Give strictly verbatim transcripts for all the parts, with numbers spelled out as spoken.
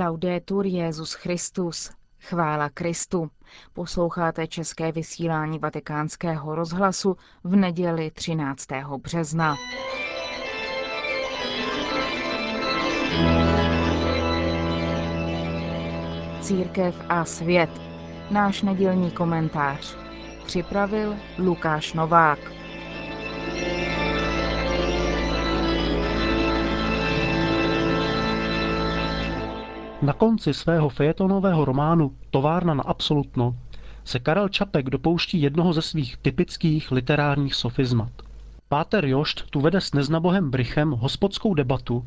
Laudetur Jesus Christus. Chvála Kristu. Posloucháte české vysílání Vatikánského rozhlasu v neděli třináctého března. Církev a svět. Náš nedělní komentář. Připravil Lukáš Novák. Na konci svého fejetonového románu Továrna na absolutno se Karel Čapek dopouští jednoho ze svých typických literárních sofismat. Páter Jošt tu vede s neznabohem Brychem hospodskou debatu,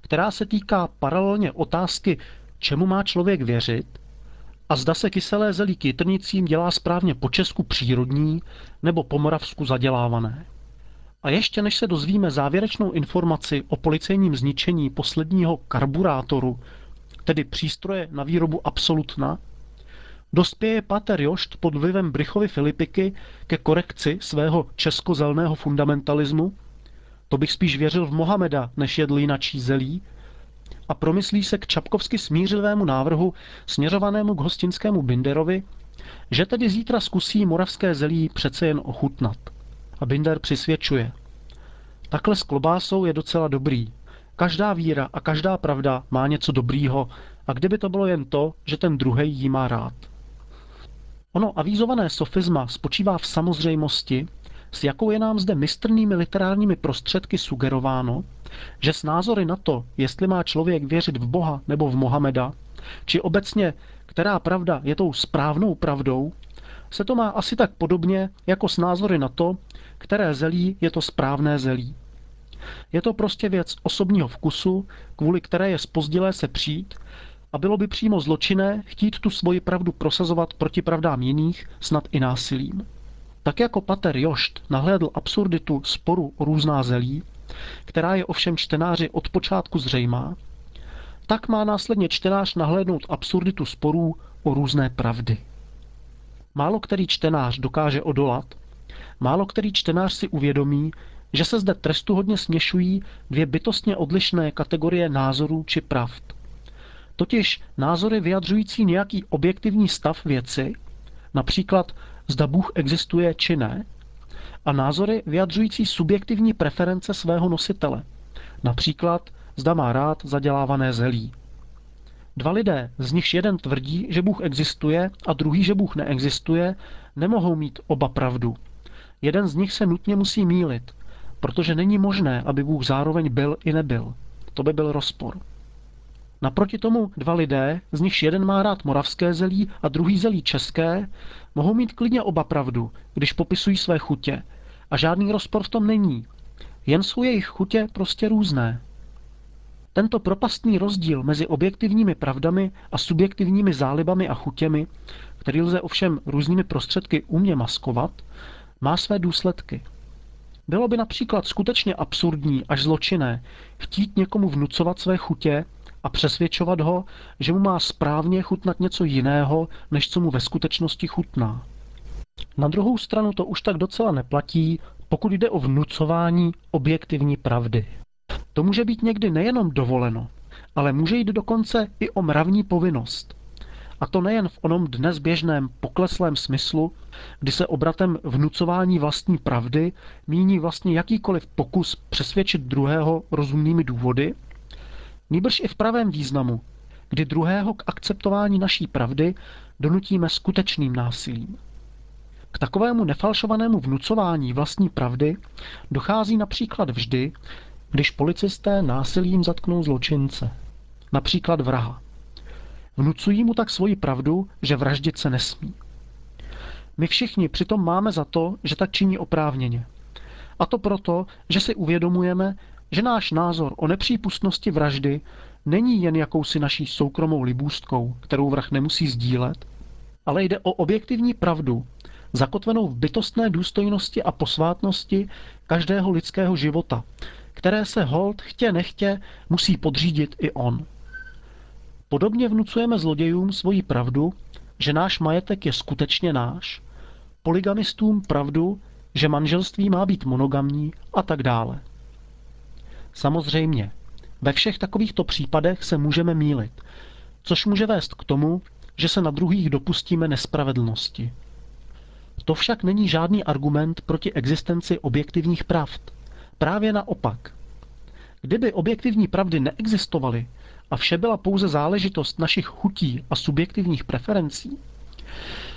která se týká paralelně otázky, čemu má člověk věřit a zda se kyselé zelí k jitrnicím dělá správně po česku přírodní nebo po moravsku zadělávané. A ještě než se dozvíme závěrečnou informaci o policejním zničení posledního karburátoru, tedy přístroje na výrobu absolutna, dospěje Páter Jošt pod vlivem Brychovy Filipiky ke korekci svého českozelného fundamentalismu, to bych spíš věřil v Mohameda, než jedl jinačí zelí, a promyslí se k čapkovsky smířivému návrhu směřovanému k hostinskému Binderovi, že tedy zítra zkusí moravské zelí přece jen ochutnat. A Binder přisvědčuje. Takhle s klobásou je docela dobrý. Každá víra a každá pravda má něco dobrýho, a kdyby to bylo jen to, že ten druhej jí má rád. Ono avizované sofisma spočívá v samozřejmosti, s jakou je nám zde mistrnými literárními prostředky sugerováno, že s názory na to, jestli má člověk věřit v Boha nebo v Mohameda, či obecně, která pravda je tou správnou pravdou, se to má asi tak podobně jako s názory na to, které zelí je to správné zelí. Je to prostě věc osobního vkusu, kvůli které je zpozdilé se přijít, a bylo by přímo zločinné chtít tu svoji pravdu prosazovat proti pravdám jiných, snad i násilím. Tak jako Páter Jošt nahlédl absurditu sporu o různá zelí, která je ovšem čtenáři od počátku zřejmá, tak má následně čtenář nahlédnout absurditu sporů o různé pravdy. Málo který čtenář dokáže odolat, málo který čtenář si uvědomí, že se zde trestuhodně směšují dvě bytostně odlišné kategorie názorů či pravd. Totiž názory vyjadřující nějaký objektivní stav věci, například zda Bůh existuje či ne, a názory vyjadřující subjektivní preference svého nositele, například zda má rád zadělávané zelí. Dva lidé, z nichž jeden tvrdí, že Bůh existuje a druhý, že Bůh neexistuje, nemohou mít oba pravdu. Jeden z nich se nutně musí mýlit, protože není možné, aby Bůh zároveň byl i nebyl. To by byl rozpor. Naproti tomu dva lidé, z nichž jeden má rád moravské zelí a druhý zelí české, mohou mít klidně oba pravdu, když popisují své chutě. A žádný rozpor v tom není. Jen jsou jejich chutě prostě různé. Tento propastný rozdíl mezi objektivními pravdami a subjektivními zálibami a chutěmi, který lze ovšem různými prostředky umě maskovat, má své důsledky. Bylo by například skutečně absurdní až zločinné chtít někomu vnucovat své chutě a přesvědčovat ho, že mu má správně chutnat něco jiného, než co mu ve skutečnosti chutná. Na druhou stranu to už tak docela neplatí, pokud jde o vnucování objektivní pravdy. To může být někdy nejenom dovoleno, ale může jít dokonce i o mravní povinnost. A to nejen v onom dnes běžném pokleslém smyslu, kdy se obratem vnucování vlastní pravdy míní vlastně jakýkoliv pokus přesvědčit druhého rozumnými důvody, nýbrž i v pravém významu, kdy druhého k akceptování naší pravdy donutíme skutečným násilím. K takovému nefalšovanému vnucování vlastní pravdy dochází například vždy, když policisté násilím zatknou zločince, například vraha. Vnucují mu tak svoji pravdu, že vraždit se nesmí. My všichni přitom máme za to, že tak činí oprávněně. A to proto, že si uvědomujeme, že náš názor o nepřípustnosti vraždy není jen jakousi naší soukromou libůstkou, kterou vrah nemusí sdílet, ale jde o objektivní pravdu, zakotvenou v bytostné důstojnosti a posvátnosti každého lidského života, které se holt chtě nechtě musí podřídit i on. Podobně vnucujeme zlodějům svoji pravdu, že náš majetek je skutečně náš, polygamistům pravdu, že manželství má být monogamní a tak dále. Samozřejmě, ve všech takovýchto případech se můžeme mýlit, což může vést k tomu, že se na druhých dopustíme nespravedlnosti. To však není žádný argument proti existenci objektivních pravd. Právě naopak. Kdyby objektivní pravdy neexistovaly a vše byla pouze záležitost našich chutí a subjektivních preferencí,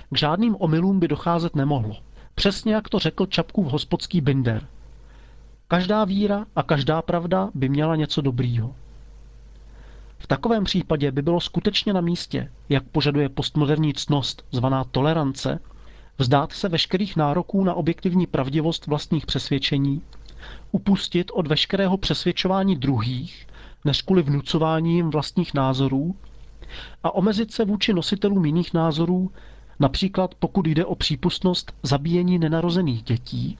k žádným omylům by docházet nemohlo. Přesně jak to řekl Čapkův hospodský Binder. Každá víra a každá pravda by měla něco dobrýho. V takovém případě by bylo skutečně na místě, jak požaduje postmoderní ctnost zvaná tolerance, vzdát se veškerých nároků na objektivní pravdivost vlastních přesvědčení, upustit od veškerého přesvědčování druhých, než kvůli vnucování jim vlastních názorů, a omezit se vůči nositelům jiných názorů, například pokud jde o přípustnost zabíjení nenarozených dětí,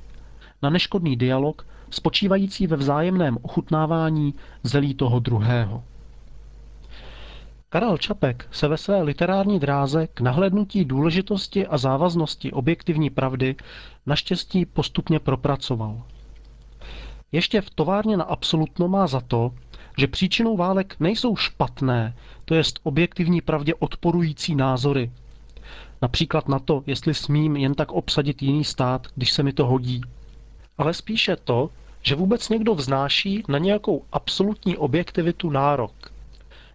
na neškodný dialog spočívající ve vzájemném ochutnávání zelí toho druhého. Karel Čapek se ve své literární dráze k nahlédnutí důležitosti a závaznosti objektivní pravdy naštěstí postupně propracoval. Ještě v Továrně na absolutno má za to, že příčinou válek nejsou špatné, to jest objektivní pravdě odporující názory. Například na to, jestli smím jen tak obsadit jiný stát, když se mi to hodí. Ale spíše to, že vůbec někdo vznáší na nějakou absolutní objektivitu nárok.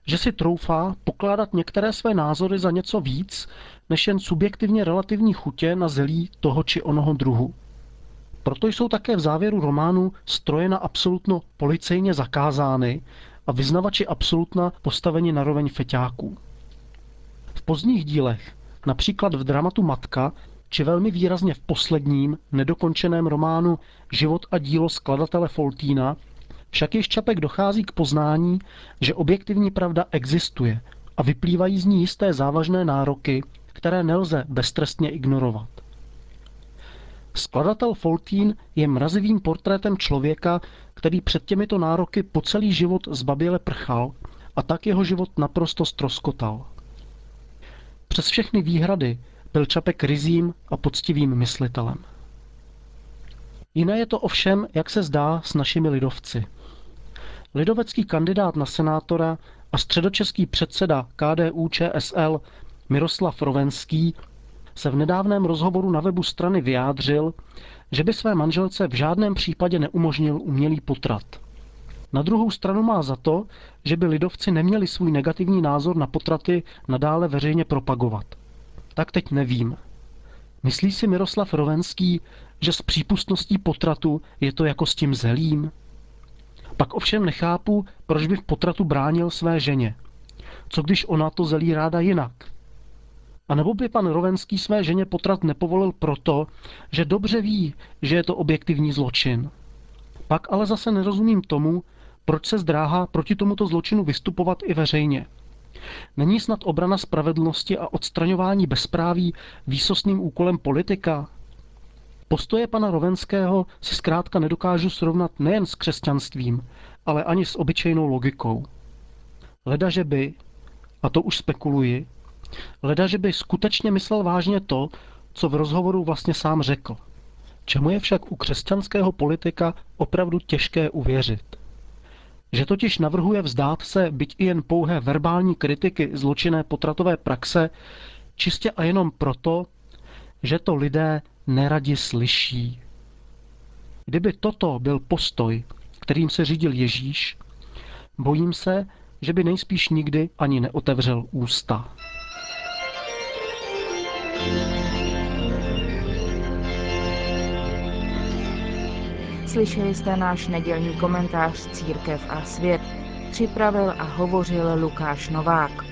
Že si troufá pokládat některé své názory za něco víc, než jen subjektivně relativní chutě na zelí toho či onoho druhu. Proto jsou také v závěru románu stroje na absolutno policejně zakázány a vyznavači absolutna postaveni na roveň feťáků. V pozdních dílech, například v dramatu Matka, či velmi výrazně v posledním, nedokončeném románu Život a dílo skladatele Foltína, však již Čapek dochází k poznání, že objektivní pravda existuje a vyplývají z ní jisté závažné nároky, které nelze beztrestně ignorovat. Skladatel Foltín je mrazivým portrétem člověka, který před těmito nároky po celý život zbaběle prchal a tak jeho život naprosto ztroskotal. Přes všechny výhrady byl Čapek ryzím a poctivým myslitelem. Jiné je to ovšem, jak se zdá, s našimi lidovci. Lidovecký kandidát na senátora a středočeský předseda K D U Č S L Miroslav Rovenský se v nedávném rozhovoru na webu strany vyjádřil, že by své manželce v žádném případě neumožnil umělý potrat. Na druhou stranu má za to, že by lidovci neměli svůj negativní názor na potraty nadále veřejně propagovat. Tak teď nevím. Myslí si Miroslav Rovenský, že s přípustností potratu je to jako s tím zelím? Pak ovšem nechápu, proč by v potratu bránil své ženě. Co když ona to zelí ráda jinak? A nebo by pan Rovenský své ženě potrat nepovolil proto, že dobře ví, že je to objektivní zločin. Pak ale zase nerozumím tomu, proč se zdráhá proti tomuto zločinu vystupovat i veřejně. Není snad obrana spravedlnosti a odstraňování bezpráví výsostným úkolem politika? Postoje pana Rovenského si zkrátka nedokážu srovnat nejen s křesťanstvím, ale ani s obyčejnou logikou. Ledaže by, a to už spekuluji, ledaže by skutečně myslel vážně to, co v rozhovoru vlastně sám řekl. Čemu je však u křesťanského politika opravdu těžké uvěřit. Že totiž navrhuje vzdát se, byť i jen pouhé verbální kritiky zločinné potratové praxe, čistě a jenom proto, že to lidé neradi slyší. Kdyby toto byl postoj, kterým se řídil Ježíš, bojím se, že by nejspíš nikdy ani neotevřel ústa. Slyšeli jste náš nedělní komentář Církev a svět. Připravil a hovořil Lukáš Novák.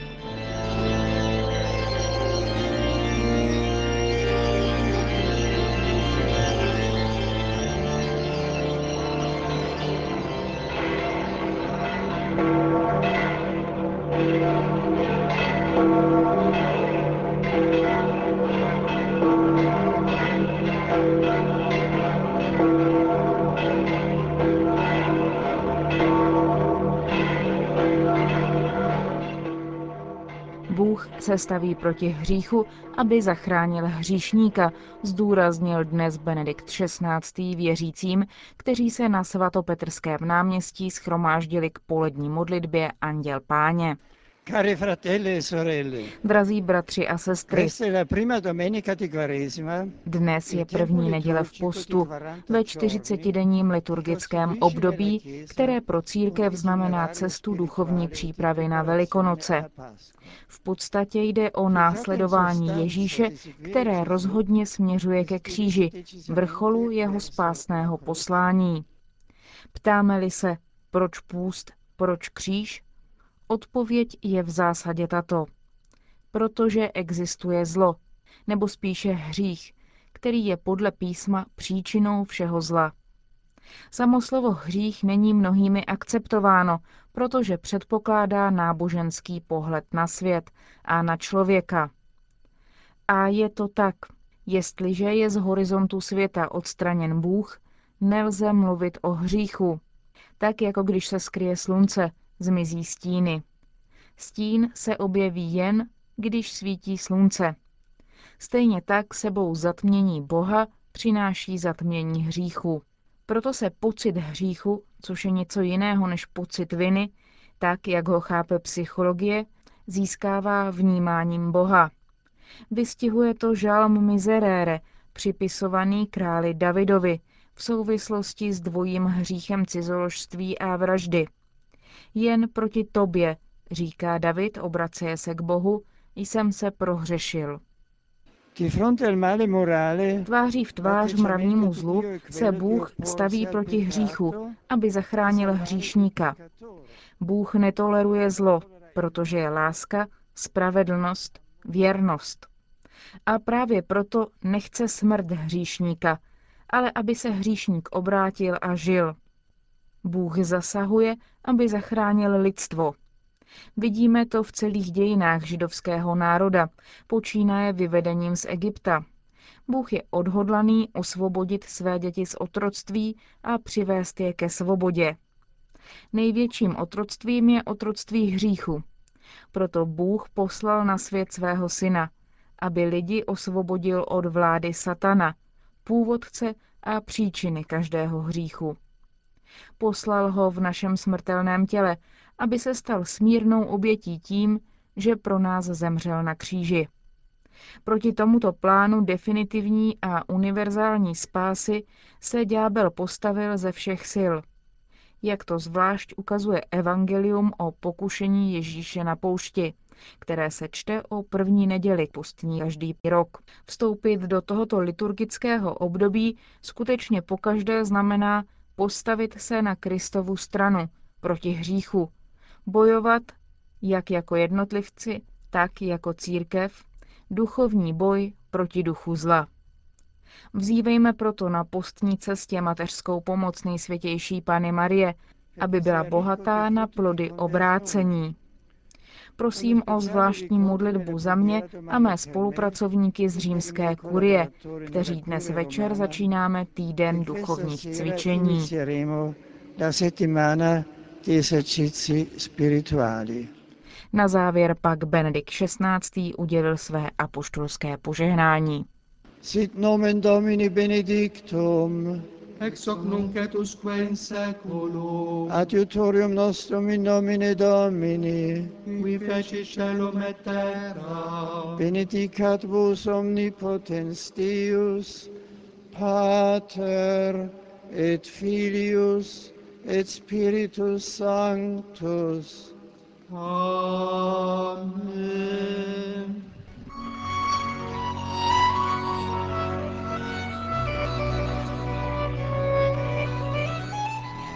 Bůh se staví proti hříchu, aby zachránil hříšníka, zdůraznil dnes Benedikt šestnáctý věřícím, kteří se na Svatopetrském náměstí shromáždili k polední modlitbě Anděl Páně. Drazí bratři a sestry, dnes je první neděle v postu ve čtyřicetidenním liturgickém období, které pro církev znamená cestu duchovní přípravy na Velikonoce. V podstatě jde o následování Ježíše, které rozhodně směřuje ke kříži, vrcholu jeho spásného poslání. Ptáme-li se, proč půst, proč kříž? Odpověď je v zásadě tato. Protože existuje zlo, nebo spíše hřích, který je podle písma příčinou všeho zla. Samo slovo hřích není mnohými akceptováno, protože předpokládá náboženský pohled na svět a na člověka. A je to tak. Jestliže je z horizontu světa odstraněn Bůh, nelze mluvit o hříchu. Tak jako když se skryje slunce, zmizí stíny. Stín se objeví jen, když svítí slunce. Stejně tak sebou zatmění Boha přináší zatmění hříchu. Proto se pocit hříchu, což je něco jiného než pocit viny, tak, jak ho chápe psychologie, získává vnímáním Boha. Vystihuje to žalm Miserere, připisovaný králi Davidovi, v souvislosti s dvojím hříchem cizoložství a vraždy. Jen proti tobě, říká David, obraceje se k Bohu, jsem se prohřešil. Tváří v tvář mravnímu zlu se Bůh staví proti hříchu, aby zachránil hříšníka. Bůh netoleruje zlo, protože je láska, spravedlnost, věrnost. A právě proto nechce smrt hříšníka, ale aby se hříšník obrátil a žil. Bůh zasahuje, aby zachránil lidstvo. Vidíme to v celých dějinách židovského národa, počínaje vyvedením z Egypta. Bůh je odhodlaný osvobodit své děti z otroctví a přivést je ke svobodě. Největším otroctvím je otroctví hříchu. Proto Bůh poslal na svět svého syna, aby lidi osvobodil od vlády satana, původce a příčiny každého hříchu. Poslal ho v našem smrtelném těle, aby se stal smírnou obětí tím, že pro nás zemřel na kříži. Proti tomuto plánu definitivní a univerzální spásy se ďábel postavil ze všech sil. Jak to zvlášť ukazuje Evangelium o pokušení Ježíše na poušti, které se čte o první neděli pustní každý rok. Vstoupit do tohoto liturgického období skutečně pokaždé znamená postavit se na Kristovu stranu proti hříchu, bojovat, jak jako jednotlivci, tak jako církev, duchovní boj proti duchu zla. Vzívejme proto na postní cestě mateřskou pomoc nejsvětější Panny Marie, aby byla bohatá na plody obrácení. Prosím o zvláštní modlitbu za mě a mé spolupracovníky z Římské kurie, kteří dnes večer začínáme týden duchovních cvičení. Na závěr pak Benedikt šestnáctý udělil své apoštolské požehnání. Sit nomen Domini benedictum, ex hoc nunc et usque in saeculum, adiutorium nostrum in nomine Domini, qui feci caelum et terra, benedicat vos omnipotens Deus, Pater et Filius et Spiritus Sanctus. Amen.